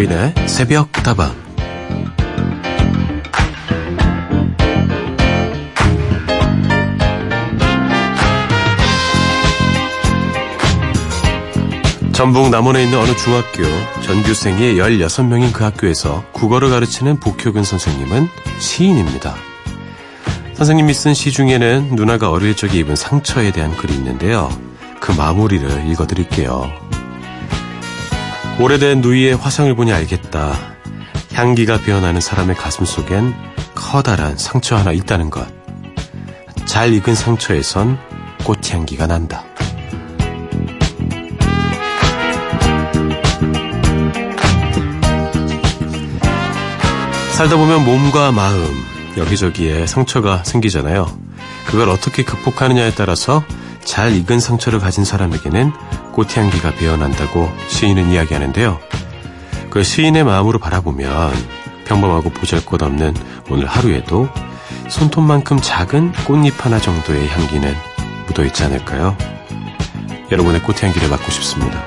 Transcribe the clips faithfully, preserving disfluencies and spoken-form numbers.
서인의 새벽다방. 전북 남원에 있는 어느 중학교 전교생이 열여섯 명인 그 학교에서 국어를 가르치는 복효근 선생님은 시인입니다. 선생님이 쓴 시 중에는 누나가 어릴 적에 입은 상처에 대한 글이 있는데요. 그 마무리를 읽어드릴게요. 오래된 누이의 화상을 보니 알겠다. 향기가 배어나는 사람의 가슴 속엔 커다란 상처 하나 있다는 것. 잘 익은 상처에선 꽃향기가 난다. 살다 보면 몸과 마음, 여기저기에 상처가 생기잖아요. 그걸 어떻게 극복하느냐에 따라서 잘 익은 상처를 가진 사람에게는 꽃향기가 배어난다고 시인은 이야기하는데요. 그 시인의 마음으로 바라보면 평범하고 보잘것없는 오늘 하루에도 손톱만큼 작은 꽃잎 하나 정도의 향기는 묻어있지 않을까요? 여러분의 꽃향기를 맡고 싶습니다.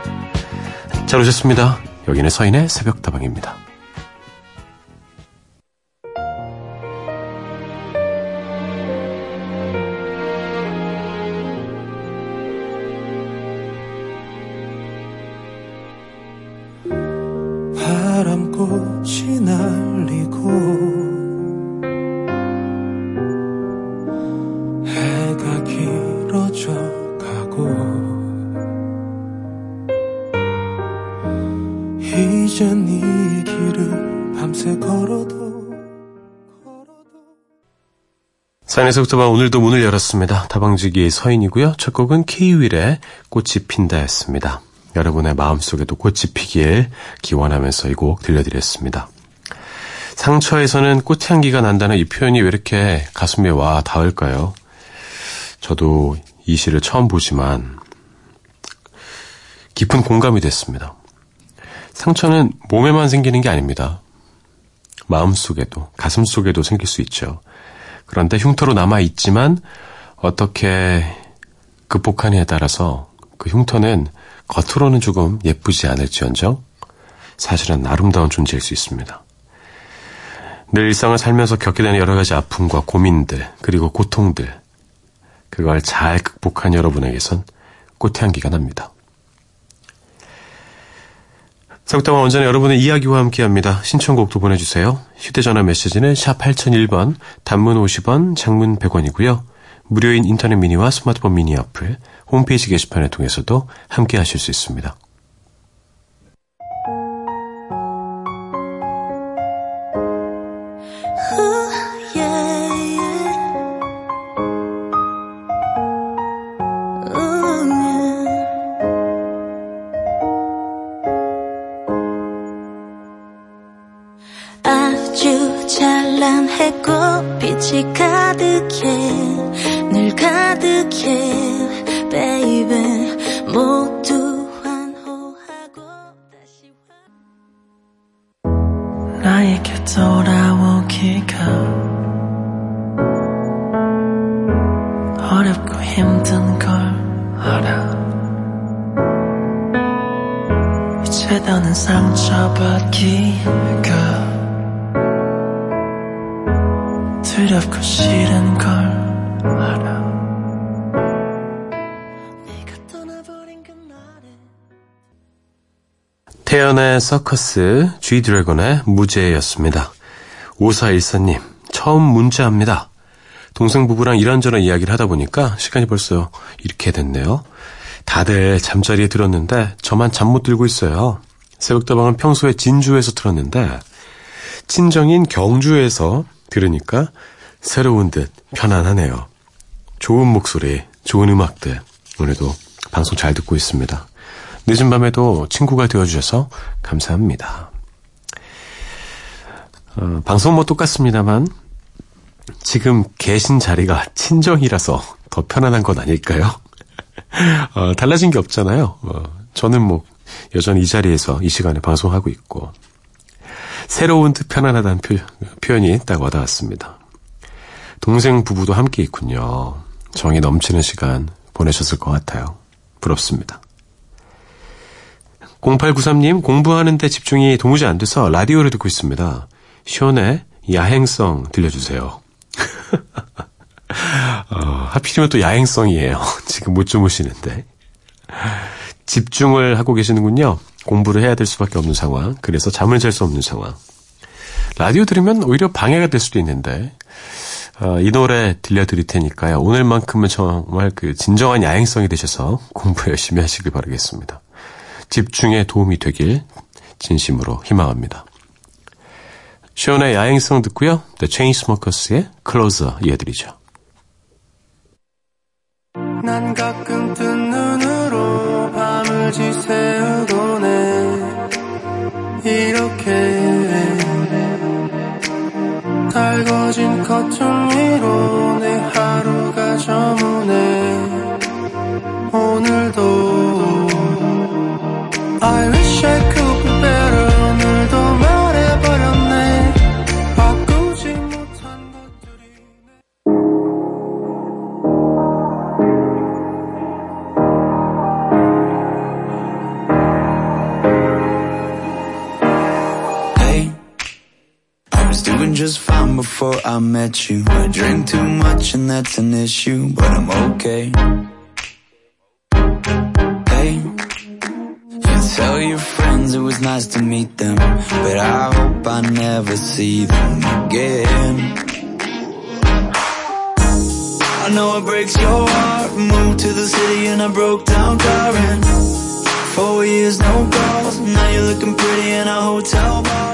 잘 오셨습니다. 여기는 서인의 새벽다방입니다. 바람꽃이 날리고 해가 길어져 가고 이젠 이 길을 밤새 걸어도 산에서부터만 오늘도 문을 열었습니다. 다방지기의 서인이고요. 첫 곡은 K윌의 꽃이 핀다였습니다. 여러분의 마음속에도 꽃이 피길 기원하면서 이 곡 들려드렸습니다. 상처에서는 꽃향기가 난다는 이 표현이 왜 이렇게 가슴에 와 닿을까요? 저도 이 시를 처음 보지만 깊은 공감이 됐습니다. 상처는 몸에만 생기는 게 아닙니다. 마음속에도, 가슴속에도 생길 수 있죠. 그런데 흉터로 남아있지만 어떻게 극복하느냐에 따라서 그 흉터는 겉으로는 조금 예쁘지 않을지언정 사실은 아름다운 존재일 수 있습니다. 늘 일상을 살면서 겪게 되는 여러 가지 아픔과 고민들 그리고 고통들 그걸 잘 극복한 여러분에게선 꽃향기가 납니다. 새벽다방 언제나 여러분의 이야기와 함께합니다. 신청곡도 보내주세요. 휴대전화 메시지는 샵 팔공공일 번, 단문 오십 원, 장문 백 원이고요. 무료인 인터넷 미니와 스마트폰 미니 어플, 홈페이지 게시판을 통해서도 함께 하실 수 있습니다. 아주 찬란 해꽃빛이 가득해 늘 가득해 베이베 모두 환호하고 다시 환호 나에게 돌아오기가 어렵고 힘든 걸 알아 이제 더는 상처받기가 두렵고 싫은 걸 알아 태연의 서커스, G-드래곤의 무죄였습니다. 오사일사님, 처음 문자합니다. 동생 부부랑 이런저런 이야기를 하다 보니까 시간이 벌써 이렇게 됐네요. 다들 잠자리에 들었는데 저만 잠 못 들고 있어요. 새벽다방은 평소에 진주에서 들었는데 친정인 경주에서 들으니까 새로운 듯 편안하네요. 좋은 목소리, 좋은 음악들 오늘도 방송 잘 듣고 있습니다. 늦은 밤에도 친구가 되어주셔서 감사합니다. 어, 방송은 뭐 똑같습니다만 지금 계신 자리가 친정이라서 더 편안한 건 아닐까요? 어, 달라진 게 없잖아요. 어, 저는 뭐 여전히 이 자리에서 이 시간에 방송하고 있고 새로운 듯 편안하다는 표, 표현이 딱 와닿았습니다. 동생 부부도 함께 있군요. 정이 넘치는 시간 보내셨을 것 같아요. 부럽습니다. 공팔구삼 님, 공부하는데 집중이 도무지 안 돼서 라디오를 듣고 있습니다. 시온의 야행성 들려주세요. 어, 하필이면 또 야행성이에요. 지금 못 주무시는데. 집중을 하고 계시는군요. 공부를 해야 될 수밖에 없는 상황. 그래서 잠을 잘 수 없는 상황. 라디오 들으면 오히려 방해가 될 수도 있는데 어, 이 노래 들려드릴 테니까요. 오늘만큼은 정말 그 진정한 야행성이 되셔서 공부 열심히 하시길 바라겠습니다. 집중에 도움이 되길 진심으로 희망합니다. 시온의 야행성 듣고요. The Chainsmokers의 Closer 이어드리죠. 난 가끔 뜬 눈으로 밤을 지새우곤 해. 이렇게 달궈진 커튼 위로 내 하루가 저무네. 오늘도 I wish I could be better. 오늘도 말해버렸네. 바꾸지 못한 것들이 Hey, I was doing just fine before I met you. I drink too much and that's an issue, but I'm okay. Tell your friends it was nice to meet them, but I hope I never see them again. I know it breaks your heart. Moved to the city and I broke down crying. Four years, no calls. Now you're looking pretty in a hotel bar.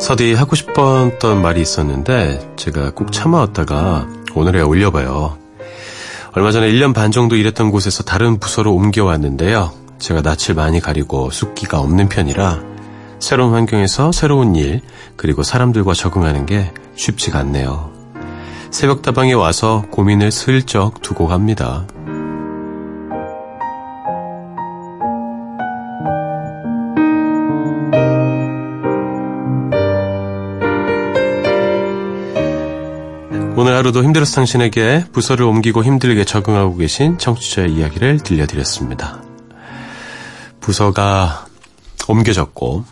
서디 하고 싶었던 말이 있었는데 제가 꼭 참아왔다가 오늘에 올려봐요. 얼마 전에 일 년 반 정도 일했던 곳에서 다른 부서로 옮겨왔는데요. 제가 낯을 많이 가리고 숫기가 없는 편이라 새로운 환경에서 새로운 일 그리고 사람들과 적응하는 게 쉽지가 않네요. 새벽다방에 와서 고민을 슬쩍 두고 갑니다. 오늘 하루도 힘들어서 당신에게 부서를 옮기고 힘들게 적응하고 계신 청취자의 이야기를 들려드렸습니다. 부서가 옮겨졌고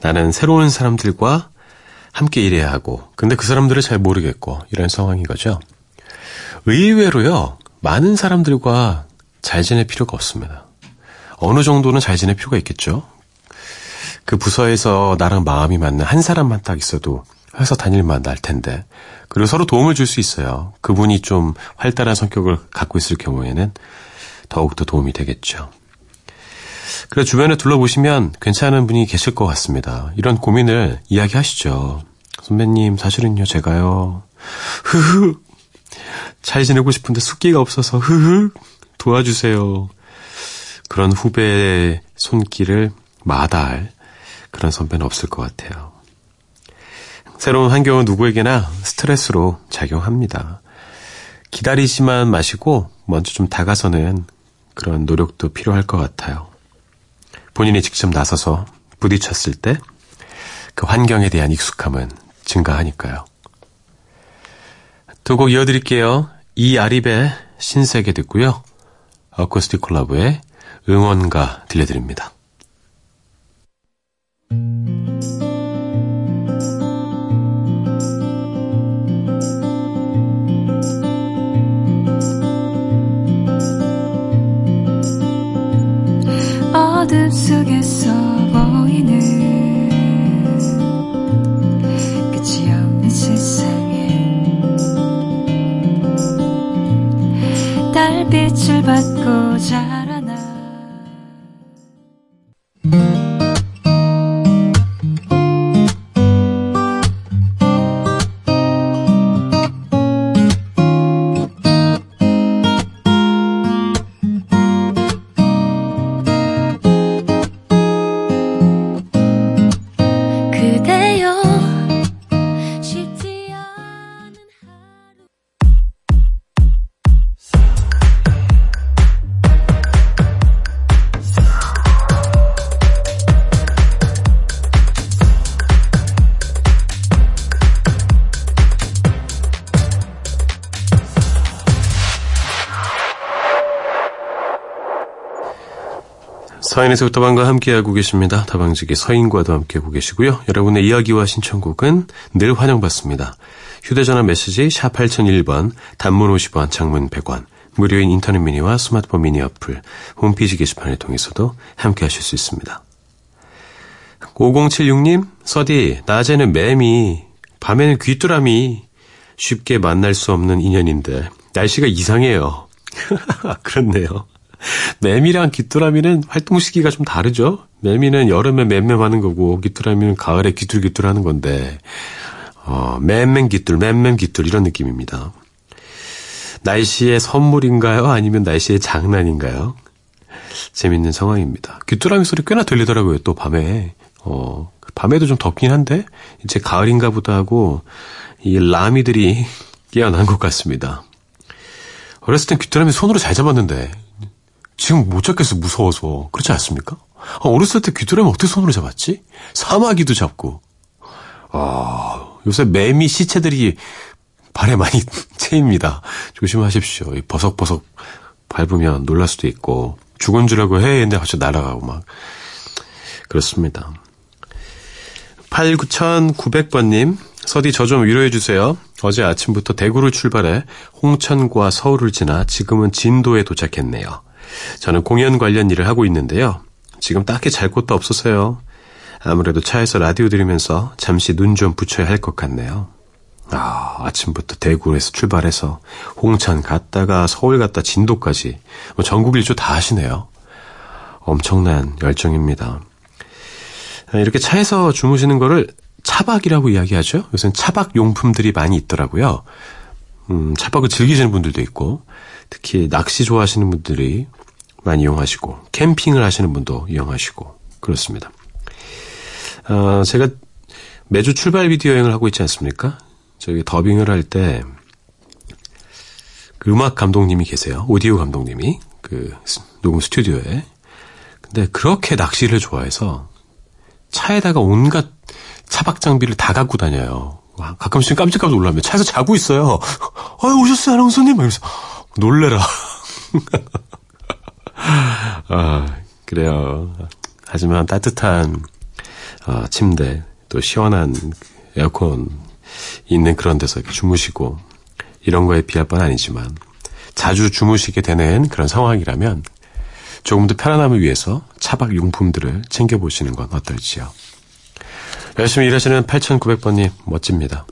나는 새로운 사람들과 함께 일해야 하고 근데 그 사람들을 잘 모르겠고 이런 상황인 거죠. 의외로요. 많은 사람들과 잘 지낼 필요가 없습니다. 어느 정도는 잘 지낼 필요가 있겠죠. 그 부서에서 나랑 마음이 맞는 한 사람만 딱 있어도 회사 다닐만 날 텐데 그리고 서로 도움을 줄 수 있어요. 그분이 좀 활달한 성격을 갖고 있을 경우에는 더욱더 도움이 되겠죠. 그래서 주변에 둘러보시면 괜찮은 분이 계실 것 같습니다. 이런 고민을 이야기하시죠. 선배님 사실은요 제가요 흐흐 잘 지내고 싶은데 숫기가 없어서 흐흐 도와주세요. 그런 후배의 손길을 마다할 그런 선배는 없을 것 같아요. 새로운 환경은 누구에게나 스트레스로 작용합니다. 기다리지만 마시고 먼저 좀 다가서는 그런 노력도 필요할 것 같아요. 본인이 직접 나서서 부딪혔을 때 그 환경에 대한 익숙함은 증가하니까요. 두 곡 이어드릴게요. 이아립의 신세계 듣고요. 어쿠스틱 콜라보의 응원가 들려드립니다. 어둠 속에서 보이는 끝이 없는 빛을 받고 자라나. 서인의 새벽다방과 함께하고 계십니다. 다방지기 서인과도 함께하고 계시고요. 여러분의 이야기와 신청곡은 늘 환영받습니다. 휴대전화 메시지 샵 팔공공일 번, 단문 오십 원, 장문 백 원, 무료인 인터넷 미니와 스마트폰 미니 어플, 홈페이지 게시판을 통해서도 함께하실 수 있습니다. 오공칠육 님, 서디, 낮에는 매미, 밤에는 귀뚜라미, 쉽게 만날 수 없는 인연인데 날씨가 이상해요. 그렇네요. 매미랑 귀뚜라미는 활동 시기가 좀 다르죠. 매미는 여름에 맴맴하는 거고 귀뚜라미는 가을에 귀뚤귀뚤하는 건데 어, 맴맴귀뚤, 맴맴귀뚤 이런 느낌입니다. 날씨의 선물인가요? 아니면 날씨의 장난인가요? 재밌는 상황입니다. 귀뚜라미 소리 꽤나 들리더라고요. 또 밤에 어, 밤에도 좀 덥긴 한데 이제 가을인가 보다 하고 이 라미들이 깨어난 것 같습니다. 어렸을 땐 귀뚜라미 손으로 잘 잡았는데 지금 못 잡겠어, 무서워서. 그렇지 않습니까? 아, 어렸을 때 귀뚜라미 어떻게 손으로 잡았지? 사마귀도 잡고. 아, 요새 매미 시체들이 발에 많이 채입니다. 조심하십시오. 이 버석버석 밟으면 놀랄 수도 있고, 죽은 줄 알고 해야 했는데 갑자기 날아가고 막. 그렇습니다. 팔구구공공 번님, 서디 저 좀 위로해주세요. 어제 아침부터 대구를 출발해 홍천과 서울을 지나 지금은 진도에 도착했네요. 저는 공연 관련 일을 하고 있는데요. 지금 딱히 잘 곳도 없어서요. 아무래도 차에서 라디오 들으면서 잠시 눈 좀 붙여야 할 것 같네요. 아, 아침부터 대구에서 출발해서 홍천 갔다가 서울 갔다 진도까지 뭐 전국 일주 다 하시네요. 엄청난 열정입니다. 이렇게 차에서 주무시는 거를 차박이라고 이야기하죠. 요새는 차박 용품들이 많이 있더라고요. 음, 차박을 즐기시는 분들도 있고 특히 낚시 좋아하시는 분들이 많이 이용하시고 캠핑을 하시는 분도 이용하시고 그렇습니다. 어, 제가 매주 출발 비디오 여행을 하고 있지 않습니까? 저기 더빙을 할 때 그 음악 감독님이 계세요. 오디오 감독님이 그 녹음 스튜디오에. 근데 그렇게 낚시를 좋아해서 차에다가 온갖 차박 장비를 다 갖고 다녀요. 와, 가끔씩 깜짝깜짝 놀라면 차에서 자고 있어요. 아, 오셨어요, 아나운서님? 이러면서 놀래라. 아, 그래요. 하지만 따뜻한 어, 침대, 또 시원한 에어컨 있는 그런 데서 이렇게 주무시고 이런 거에 비할 바는 아니지만 자주 주무시게 되는 그런 상황이라면 조금 더 편안함을 위해서 차박 용품들을 챙겨보시는 건 어떨지요. 열심히 일하시는 팔구공공 번님 멋집니다.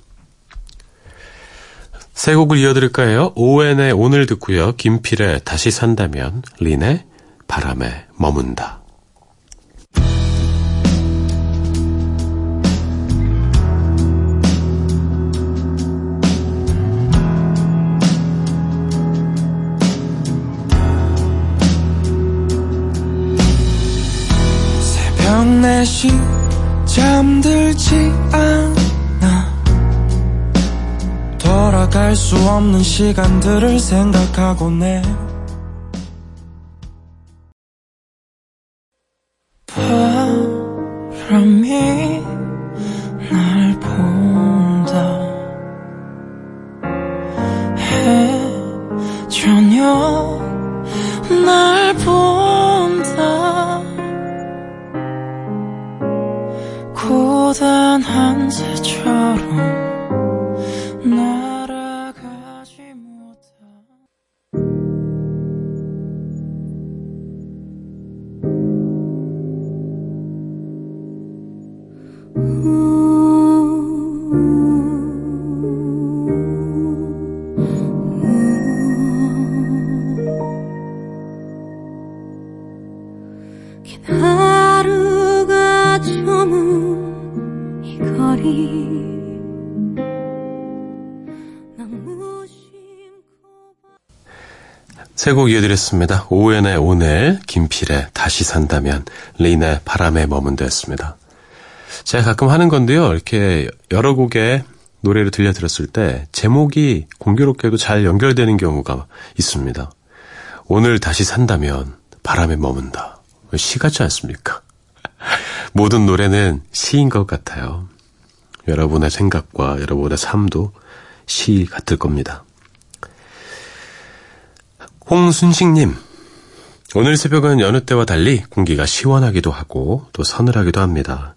세 곡을 이어드릴까 해요. 오엔의 오늘 듣고요. 김필의 다시 산다면, 린의 바람에 머문다. 새벽 네 시 잠들지 않아 돌아갈 수 없는 시간들을 생각하고 내 바람이 날 본다 해 저녁 날 본다 고단한 새처럼 하루가 저문 이 거리 세 곡 이어드렸습니다. 오은의 오늘, 김필의 다시 산다면, 린의 바람에 머문다였습니다. 제가 가끔 하는 건데요. 이렇게 여러 곡의 노래를 들려드렸을 때 제목이 공교롭게도 잘 연결되는 경우가 있습니다. 오늘 다시 산다면 바람에 머문다. 시 같지 않습니까? 모든 노래는 시인 것 같아요. 여러분의 생각과 여러분의 삶도 시 같을 겁니다. 홍순식님, 오늘 새벽은 여느 때와 달리 공기가 시원하기도 하고 또 서늘하기도 합니다.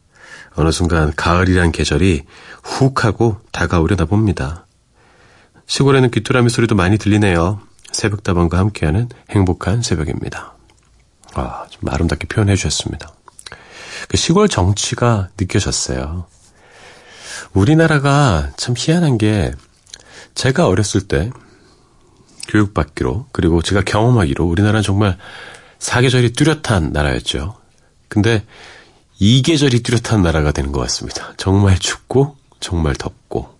어느 순간 가을이란 계절이 훅 하고 다가오려나 봅니다. 시골에는 귀뚜라미 소리도 많이 들리네요. 새벽다방과 함께하는 행복한 새벽입니다. 아, 좀 아름답게 표현해 주셨습니다. 그 시골 정취가 느껴졌어요. 우리나라가 참 희한한 게 제가 어렸을 때 교육받기로 그리고 제가 경험하기로 우리나라는 정말 사계절이 뚜렷한 나라였죠. 근데 이계절이 뚜렷한 나라가 되는 것 같습니다. 정말 춥고 정말 덥고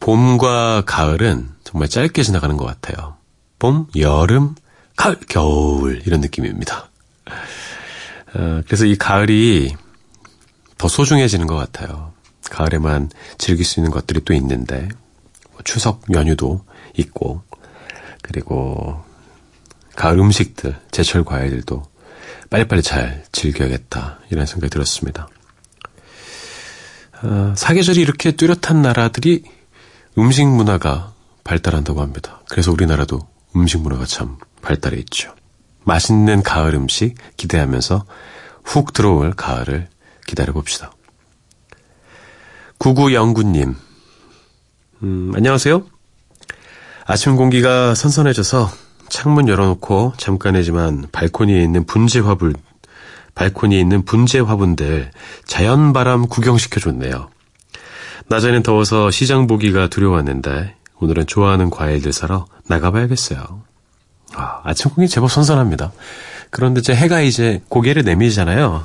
봄과 가을은 정말 짧게 지나가는 것 같아요. 봄, 여름, 가을, 겨울 이런 느낌입니다. 그래서 이 가을이 더 소중해지는 것 같아요. 가을에만 즐길 수 있는 것들이 또 있는데 추석 연휴도 있고 그리고 가을 음식들, 제철 과일들도 빨리빨리 잘 즐겨야겠다 이런 생각이 들었습니다. 어, 사계절이 이렇게 뚜렷한 나라들이 음식 문화가 발달한다고 합니다. 그래서 우리나라도 음식 문화가 참 발달해 있죠. 맛있는 가을 음식 기대하면서 훅 들어올 가을을 기다려봅시다. 구구영구님, 음, 안녕하세요. 아침 공기가 선선해져서 창문 열어놓고 잠깐이지만 발코니에 있는 분재 화분, 발코니에 있는 분재 화분들 자연 바람 구경시켜줬네요. 낮에는 더워서 시장 보기가 두려웠는데 오늘은 좋아하는 과일들 사러 나가봐야겠어요. 아, 아침 공기 제법 선선합니다. 그런데 이제 해가 이제 고개를 내밀잖아요.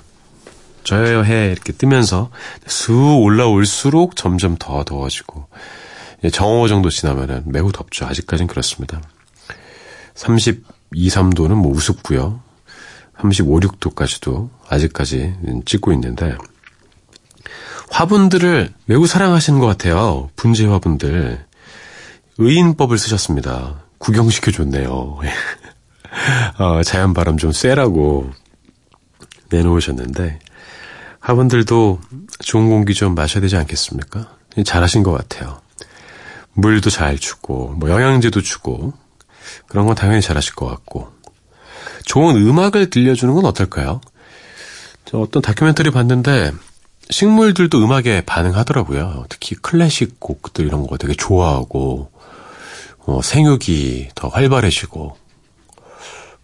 저요 해 이렇게 뜨면서 쑥 올라올수록 점점 더 더워지고. 정오 정도 지나면은 매우 덥죠. 아직까지는 그렇습니다. 삼십이, 삼 도는 뭐 우습고요. 삼십오, 육 도까지도 아직까지 찍고 있는데 화분들을 매우 사랑하시는 것 같아요. 분재 화분들. 의인법을 쓰셨습니다. 구경시켜줬네요. 어, 자연바람 좀 쐬라고 내놓으셨는데 화분들도 좋은 공기 좀 마셔야 되지 않겠습니까? 잘하신 것 같아요. 물도 잘 주고 뭐 영양제도 주고 그런 건 당연히 잘하실 것 같고 좋은 음악을 들려주는 건 어떨까요? 저 어떤 다큐멘터리 봤는데 식물들도 음악에 반응하더라고요. 특히 클래식 곡들 이런 거 되게 좋아하고 어, 생육이 더 활발해지고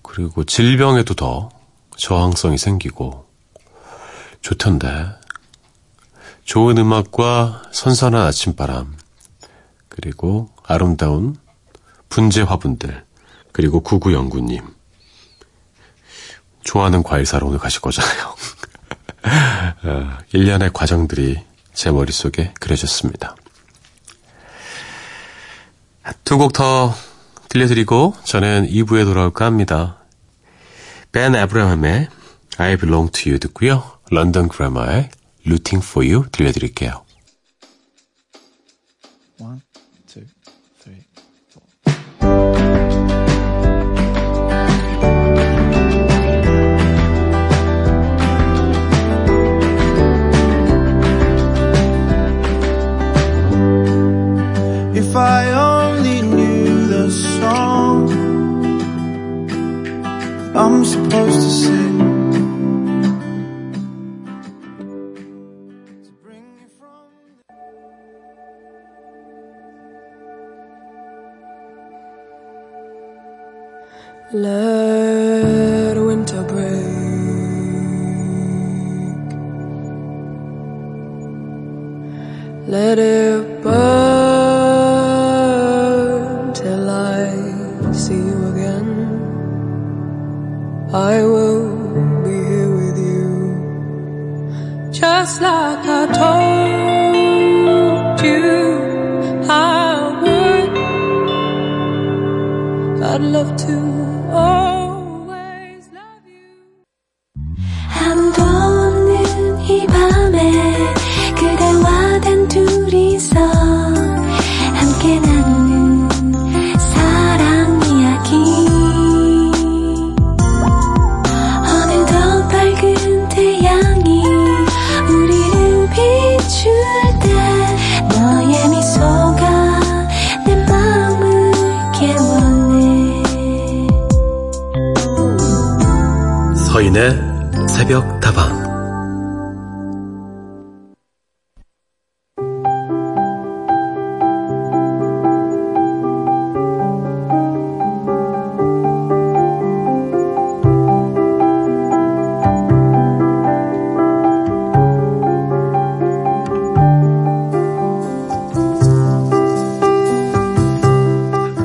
그리고 질병에도 더 저항성이 생기고 좋던데 좋은 음악과 선선한 아침바람 그리고 아름다운 분재 화분들 그리고 구구영구님 좋아하는 과일 사러 오늘 가실 거잖아요. 어, 일련의 과정들이 제 머릿속에 그려졌습니다. 두 곡 더 들려드리고 저는 이 부에 돌아올까 합니다. 벤 애브라함의 I Belong To You 듣고요. 런던 그라마의 Rooting For You 들려드릴게요. One. If I only knew the song I'm supposed to sing to bring you from Let winter break Let it burn I will be here with you. just like I told you I would. I'd love to always love you. 아무도 없는 이 밤에 그대와 단 둘이서 서인의 새벽다방.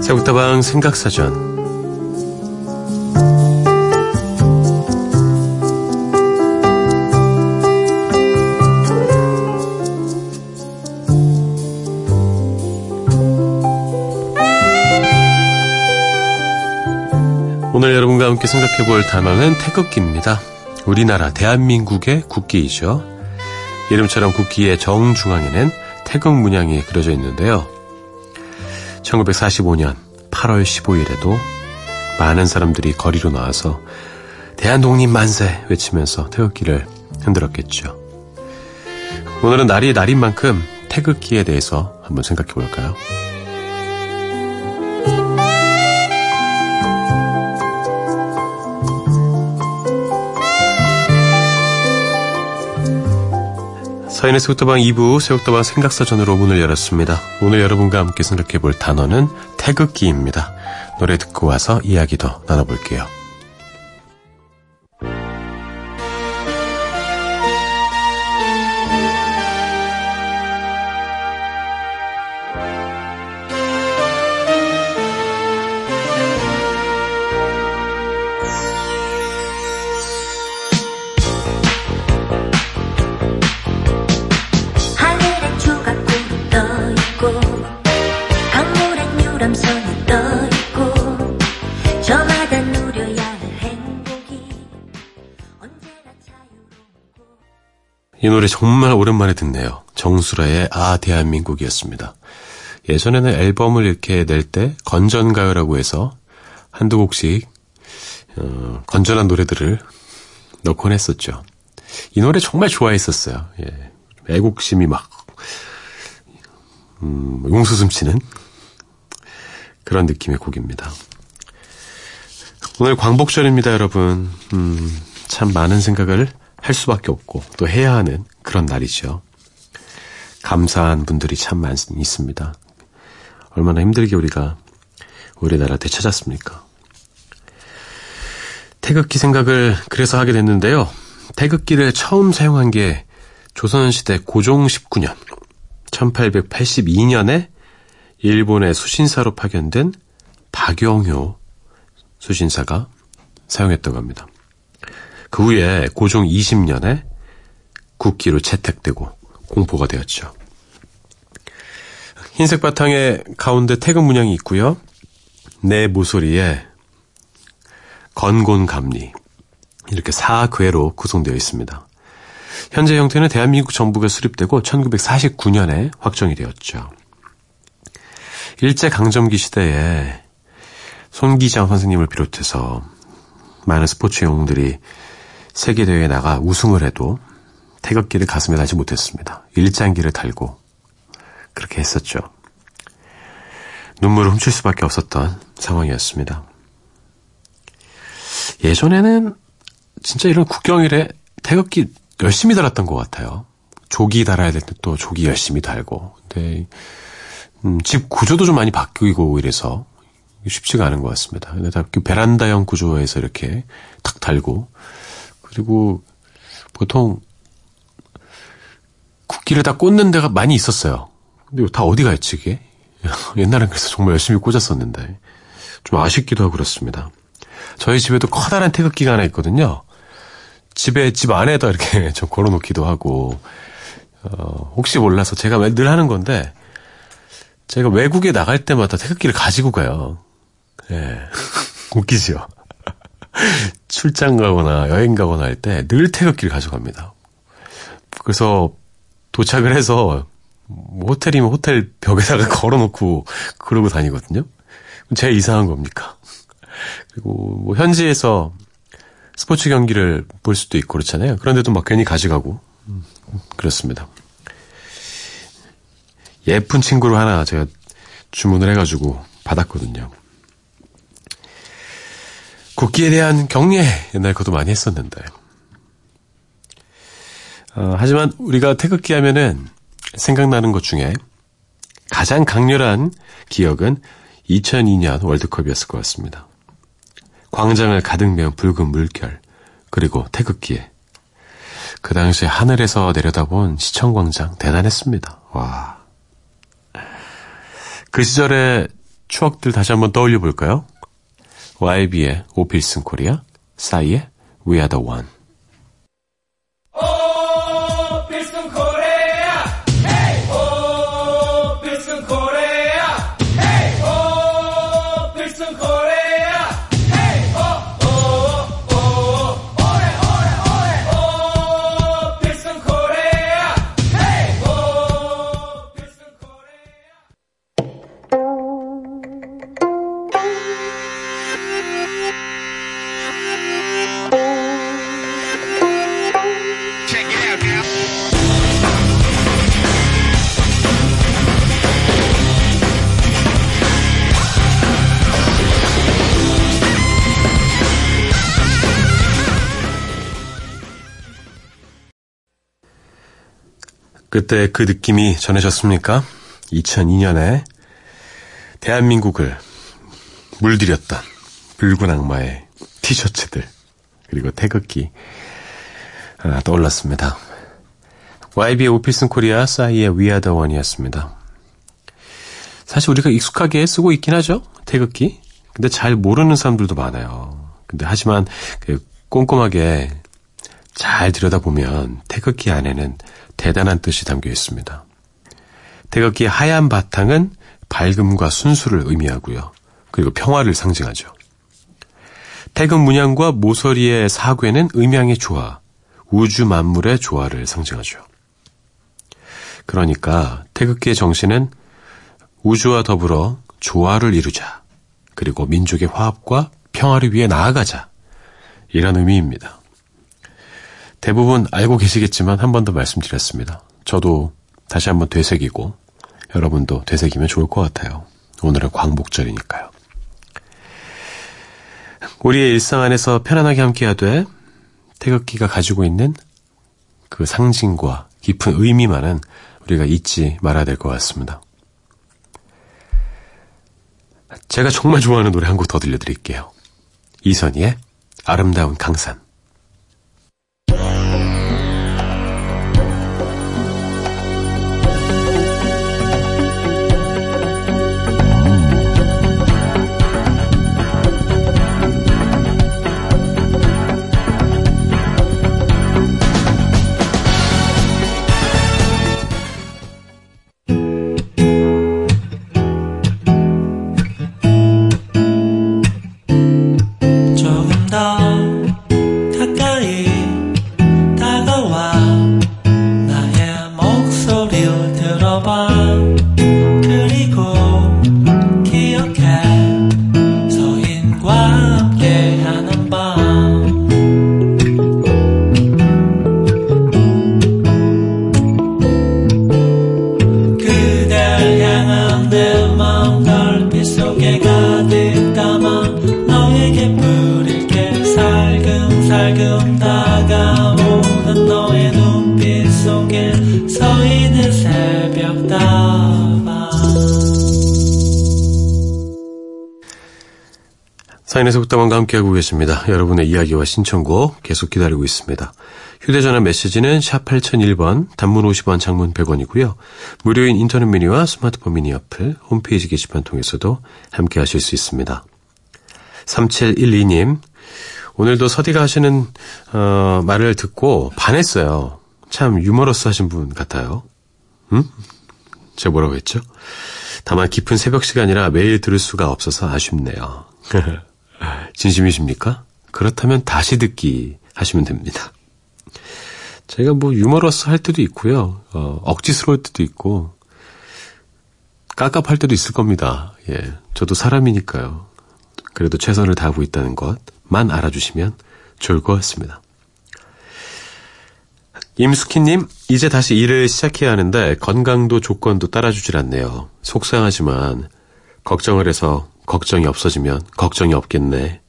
새벽다방 생각사전. 오늘 여러분과 함께 생각해볼 단어는 태극기입니다. 우리나라 대한민국의 국기이죠. 이름처럼 국기의 정중앙에는 태극 문양이 그려져 있는데요. 천구백사십오년 팔월 십오일에도 많은 사람들이 거리로 나와서 대한독립 만세 외치면서 태극기를 흔들었겠죠. 오늘은 날이 날인 만큼 태극기에 대해서 한번 생각해볼까요? 서인의 새벽다방 이 부, 새벽다방 생각사전으로 문을 열었습니다. 오늘 여러분과 함께 생각해볼 단어는 태극기입니다. 노래 듣고 와서 이야기 더 나눠볼게요. 이 노래 정말 오랜만에 듣네요. 정수라의 아 대한민국이었습니다. 예전에는 앨범을 이렇게 낼 때 건전가요라고 해서 한두 곡씩 어, 건전한 노래들을 넣곤 했었죠. 이 노래 정말 좋아했었어요. 예. 애국심이 막 음, 용수숨치는 그런 느낌의 곡입니다. 오늘 광복절입니다, 여러분. 음, 참 많은 생각을 할 수밖에 없고 또 해야 하는 그런 날이죠. 감사한 분들이 참 많이 있습니다. 얼마나 힘들게 우리가 우리나라 되찾았습니까? 태극기 생각을 그래서 하게 됐는데요. 태극기를 처음 사용한 게 조선시대 고종 십구년 천팔백팔십이년에 일본의 수신사로 파견된 박영효 수신사가 사용했다고 합니다. 그 후에 고종 이십년에 국기로 채택되고 공포가 되었죠. 흰색 바탕에 가운데 태극 문양이 있고요. 내 모서리에 건곤감리 이렇게 사궤로 구성되어 있습니다. 현재 형태는 대한민국 정부가 수립되고 천구백사십구년에 확정이 되었죠. 일제강점기 시대에 손기장 선생님을 비롯해서 많은 스포츠 영웅들이 세계대회에 나가 우승을 해도 태극기를 가슴에 달지 못했습니다. 일장기를 달고 그렇게 했었죠. 눈물을 훔칠 수밖에 없었던 상황이었습니다. 예전에는 진짜 이런 국경일에 태극기 열심히 달았던 것 같아요. 조기 달아야 될 때 또 조기 열심히 달고. 근데 음, 집 구조도 좀 많이 바뀌고 이래서 쉽지가 않은 것 같습니다. 근데 다 베란다형 구조에서 이렇게 탁 달고. 그리고 보통 국기를 다 꽂는 데가 많이 있었어요. 근데 다 어디 갔지 이게? 옛날엔 그래서 정말 열심히 꽂았었는데 좀 아쉽기도 하고 그렇습니다. 저희 집에도 커다란 태극기가 하나 있거든요. 집에, 집 안에다 이렇게 좀 걸어놓기도 하고, 어, 혹시 몰라서 제가 늘 하는 건데, 제가 외국에 나갈 때마다 태극기를 가지고 가요. 예. 웃기죠? 출장 가거나 여행 가거나 할 때 늘 태극기를 가져갑니다. 그래서 도착을 해서 뭐 호텔이면 호텔 벽에다가 걸어놓고 그러고 다니거든요. 제일 이상한 겁니까? 그리고 뭐 현지에서 스포츠 경기를 볼 수도 있고 그렇잖아요. 그런데도 막 괜히 가져가고 그렇습니다. 예쁜 친구를 하나 제가 주문을 해가지고 받았거든요. 국기에 대한 경례, 옛날 것도 많이 했었는데. 어, 하지만 우리가 태극기 하면은 생각나는 것 중에 가장 강렬한 기억은 이천이 년 월드컵이었을 것 같습니다. 광장을 가득 메운 붉은 물결, 그리고 태극기에. 그 당시에 하늘에서 내려다본 시청광장, 대단했습니다. 와. 그 시절의 추억들 다시 한번 떠올려 볼까요? 와이비의 오필슨 코리아, 싸이의 We Are The One. 오필슨 코리아, 헤이! 오필슨 코리아, 헤이! 오필슨 코리아, 헤이! 오오오오 오래오래오래 오필슨 코리아, 헤이! 오필슨 코리아. 그때 그 느낌이 전해졌습니까? 이천이 년에 대한민국을 물들였던 붉은 악마의 티셔츠들 그리고 태극기 하나 떠올랐습니다. 와이비의 오피슨 코리아, 싸이의 We Are The One이었습니다. 사실 우리가 익숙하게 쓰고 있긴 하죠, 태극기. 근데 잘 모르는 사람들도 많아요. 근데 하지만 그 꼼꼼하게 잘 들여다보면 태극기 안에는 대단한 뜻이 담겨 있습니다. 태극기의 하얀 바탕은 밝음과 순수를 의미하고요. 그리고 평화를 상징하죠. 태극 문양과 모서리의 사괴는 음양의 조화, 우주 만물의 조화를 상징하죠. 그러니까 태극기의 정신은 우주와 더불어 조화를 이루자, 그리고 민족의 화합과 평화를 위해 나아가자, 이런 의미입니다. 대부분 알고 계시겠지만 한 번 더 말씀드렸습니다. 저도 다시 한번 되새기고 여러분도 되새기면 좋을 것 같아요. 오늘은 광복절이니까요. 우리의 일상 안에서 편안하게 함께하되 태극기가 가지고 있는 그 상징과 깊은 의미만은 우리가 잊지 말아야 될 것 같습니다. 제가 정말 좋아하는 노래 한 곡 더 들려드릴게요. 이선희의 아름다운 강산. 서인의 새벽다방. 서인의 새벽다방과 함께하고 계십니다. 여러분의 이야기와 신청곡 계속 기다리고 있습니다. 휴대전화 메시지는 샵 팔공공일 번, 단문 오십 원, 장문 백 원이고요. 무료인 인터넷 미니와 스마트폰 미니 어플, 홈페이지 게시판 통해서도 함께하실 수 있습니다. 삼칠일이 님, 오늘도 서디가 하시는 어, 말을 듣고 반했어요. 참 유머러스 하신 분 같아요. 응? 제가 뭐라고 했죠? 다만 깊은 새벽 시간이라 매일 들을 수가 없어서 아쉽네요. 진심이십니까? 그렇다면 다시 듣기 하시면 됩니다. 제가 뭐 유머러스 할 때도 있고요. 어, 억지스러울 때도 있고 깝깝할 때도 있을 겁니다. 예, 저도 사람이니까요. 그래도 최선을 다하고 있다는 것만 알아주시면 좋을 것 같습니다. 임숙희님, 이제 다시 일을 시작해야 하는데 건강도 조건도 따라주질 않네요. 속상하지만 걱정을 해서 걱정이 없어지면 걱정이 없겠네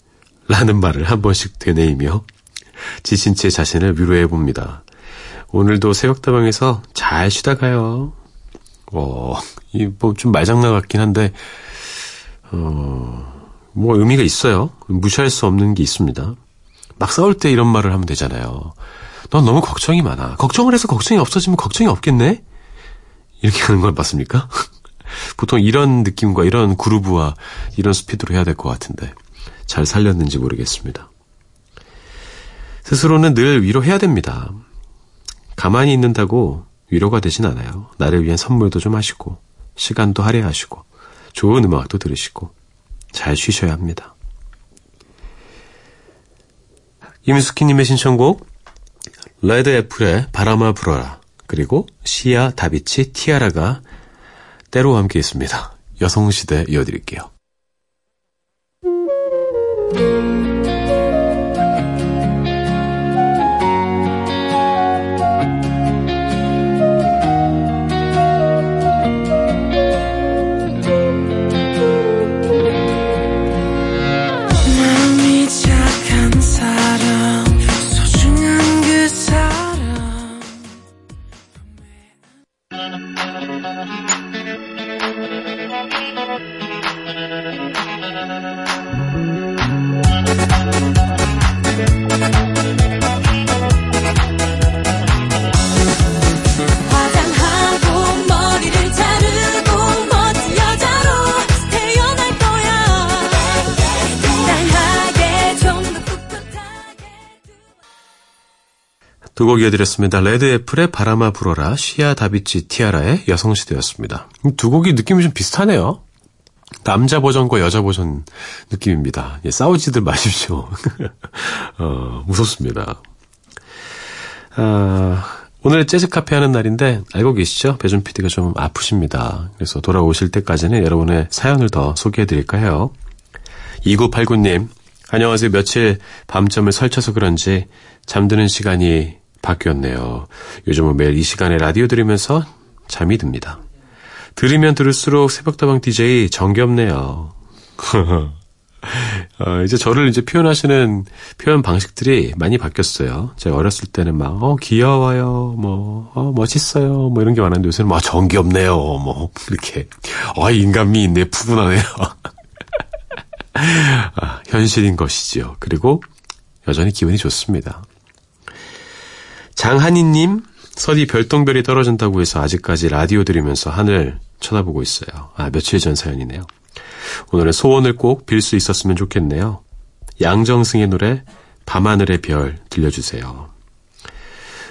라는 말을 한 번씩 되뇌이며 지친 제 자신을 위로해봅니다. 오늘도 새벽다방에서 잘 쉬다 가요. 어, 이 뭐 좀 말장난 같긴 한데 어, 뭐 의미가 있어요. 무시할 수 없는 게 있습니다. 막 싸울 때 이런 말을 하면 되잖아요. 넌 너무 걱정이 많아. 걱정을 해서 걱정이 없어지면 걱정이 없겠네? 이렇게 하는 건 맞습니까? 보통 이런 느낌과 이런 그루브와 이런 스피드로 해야 될 것 같은데 잘 살렸는지 모르겠습니다. 스스로는 늘 위로해야 됩니다. 가만히 있는다고 위로가 되진 않아요. 나를 위한 선물도 좀 하시고 시간도 할애하시고 좋은 음악도 들으시고 잘 쉬셔야 합니다. 임숙희님의 신청곡 레드 애플의 바람아 불어라, 그리고 시아, 다비치, 티아라가 때로 함께 있습니다. 여성시대 이어드릴게요. 두 곡 이어드렸습니다. 레드애플의 바람아 불어라, 시아, 다비치, 티아라의 여성시대였습니다. 두 곡이 느낌이 좀 비슷하네요. 남자 버전과 여자 버전 느낌입니다. 예, 싸우지들 마십시오. 어, 무섭습니다. 아, 오늘 재즈카페 하는 날인데 알고 계시죠? 배준 피디가 좀 아프십니다. 그래서 돌아오실 때까지는 여러분의 사연을 더 소개해드릴까 해요. 이구팔구 님, 안녕하세요. 며칠 밤잠을 설쳐서 그런지 잠드는 시간이 바뀌었네요. 요즘은 매일 이 시간에 라디오 들으면서 잠이 듭니다. 들으면 들을수록 새벽다방 디제이 정겹네요. 어, 이제 저를 이제 표현하시는 표현 방식들이 많이 바뀌었어요. 제가 어렸을 때는 막, 어, 귀여워요, 뭐, 어, 멋있어요, 뭐 이런 게 많았는데 요새는 막, 정겹네요, 뭐, 이렇게. 아, 인간미 있네, 푸근하네요. 아, 현실인 것이지요. 그리고 여전히 기분이 좋습니다. 장한희님, 서디 별똥별이 떨어진다고 해서 아직까지 라디오 들으면서 하늘 쳐다보고 있어요. 아, 며칠 전 사연이네요. 오늘은 소원을 꼭 빌 수 있었으면 좋겠네요. 양정승의 노래 밤하늘의 별 들려주세요.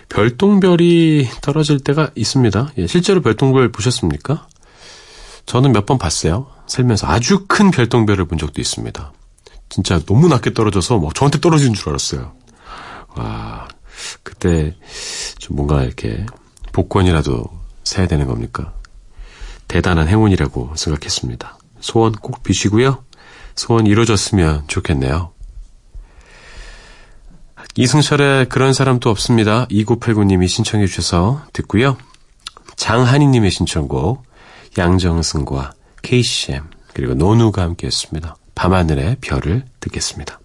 별똥별이 떨어질 때가 있습니다. 예, 실제로 별똥별 보셨습니까? 저는 몇 번 봤어요. 살면서 아주 큰 별똥별을 본 적도 있습니다. 진짜 너무 낮게 떨어져서 막 저한테 떨어지는 줄 알았어요. 와, 그때 좀 뭔가 이렇게 복권이라도 사야 되는 겁니까? 대단한 행운이라고 생각했습니다. 소원 꼭 비시고요. 소원 이루어졌으면 좋겠네요. 이승철의 그런 사람도 없습니다. 이구팔구 님이 신청해 주셔서 듣고요. 장한희님의 신청곡 양정승과 케이씨엠 그리고 노누가 함께했습니다. 밤하늘의 별을 듣겠습니다.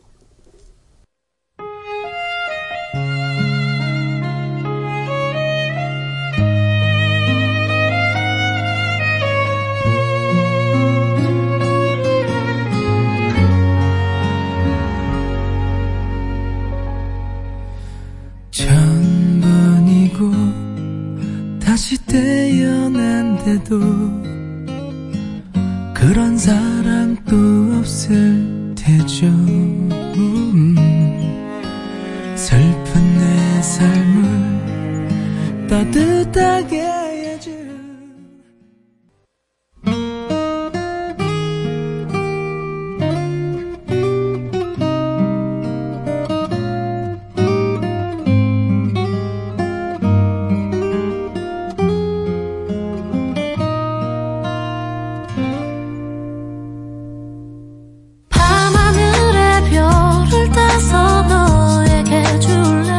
천번이고 다시 태어난데도 그런 사랑 또 없을 테죠. 음. 따뜻하게 해주는 밤하늘의 별을 따서 너에게 줄래.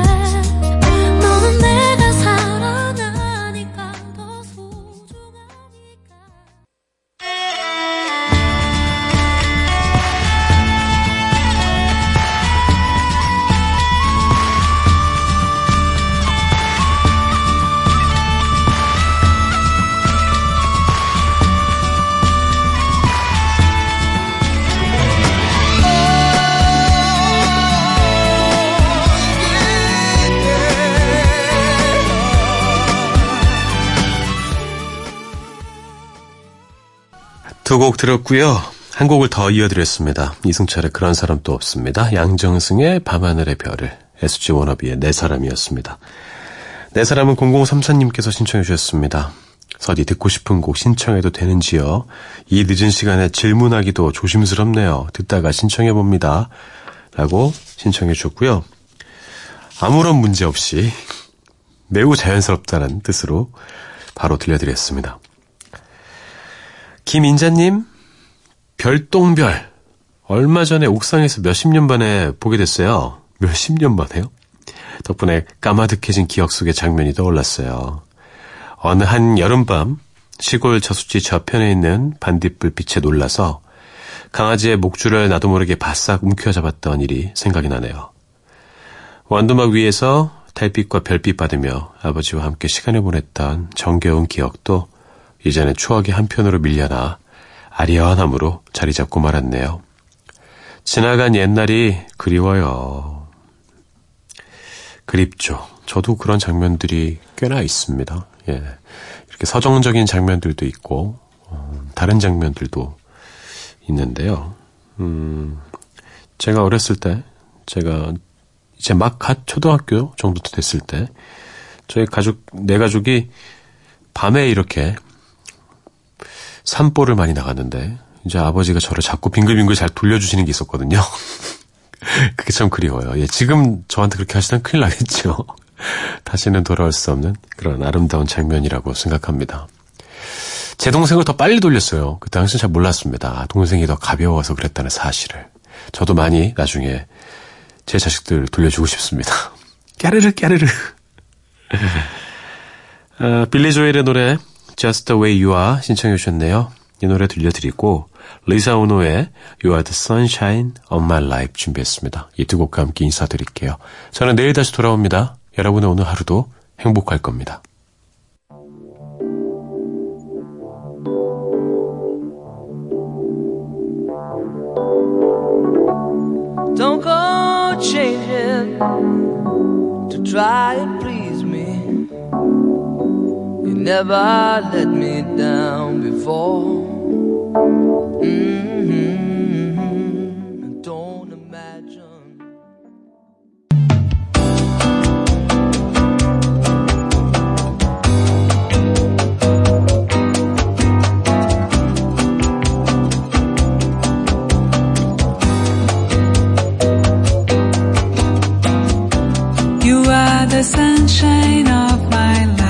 두 곡 들었고요. 한 곡을 더 이어드렸습니다. 이승철의 그런 사람도 없습니다. 양정승의 밤하늘의 별을, 에스지 워너비의 내 사람이었습니다. 내 사람은 공공삼사님께서 신청해 주셨습니다. 서디 듣고 싶은 곡 신청해도 되는지요? 이 늦은 시간에 질문하기도 조심스럽네요. 듣다가 신청해 봅니다. 라고 신청해 주셨고요. 아무런 문제 없이 매우 자연스럽다는 뜻으로 바로 들려드렸습니다. 김인자님, 별똥별. 얼마 전에 옥상에서 몇십 년 만에 보게 됐어요. 몇십 년 만에요? 덕분에 까마득해진 기억 속의 장면이 떠올랐어요. 어느 한 여름밤 시골 저수지 저편에 있는 반딧불 빛에 놀라서 강아지의 목줄을 나도 모르게 바싹 움켜잡았던 일이 생각이 나네요. 완도막 위에서 달빛과 별빛 받으며 아버지와 함께 시간을 보냈던 정겨운 기억도 이전의 추억이 한편으로 밀려나 아련함으로 자리 잡고 말았네요. 지나간 옛날이 그리워요. 그립죠. 저도 그런 장면들이 꽤나 있습니다. 예. 이렇게 서정적인 장면들도 있고 음, 다른 장면들도 있는데요. 음, 제가 어렸을 때, 제가 이제 막 갓 초등학교 정도 됐을 때 저희 가족, 내 가족이 밤에 이렇게 산보를 많이 나갔는데 이제 아버지가 저를 자꾸 빙글빙글 잘 돌려주시는 게 있었거든요. 그게 참 그리워요. 예, 지금 저한테 그렇게 하시면 큰일 나겠죠. 다시는 돌아올 수 없는 그런 아름다운 장면이라고 생각합니다. 제 동생을 더 빨리 돌렸어요. 그때 당시 잘 몰랐습니다. 동생이 더 가벼워서 그랬다는 사실을. 저도 많이 나중에 제 자식들 돌려주고 싶습니다. 깨르르 깨르르. 어, 빌리 조엘의 노래 Just the way you are 신청해 주셨네요. 이 노래 들려드리고 리사 오노의 You are the sunshine of my life 준비했습니다. 이 두 곡과 함께 인사드릴게요. 저는 내일 다시 돌아옵니다. 여러분의 오늘 하루도 행복할 겁니다. Don't go changing to try and please me. Never let me down before. Mm-hmm. I don't imagine. You are the sunshine of my life.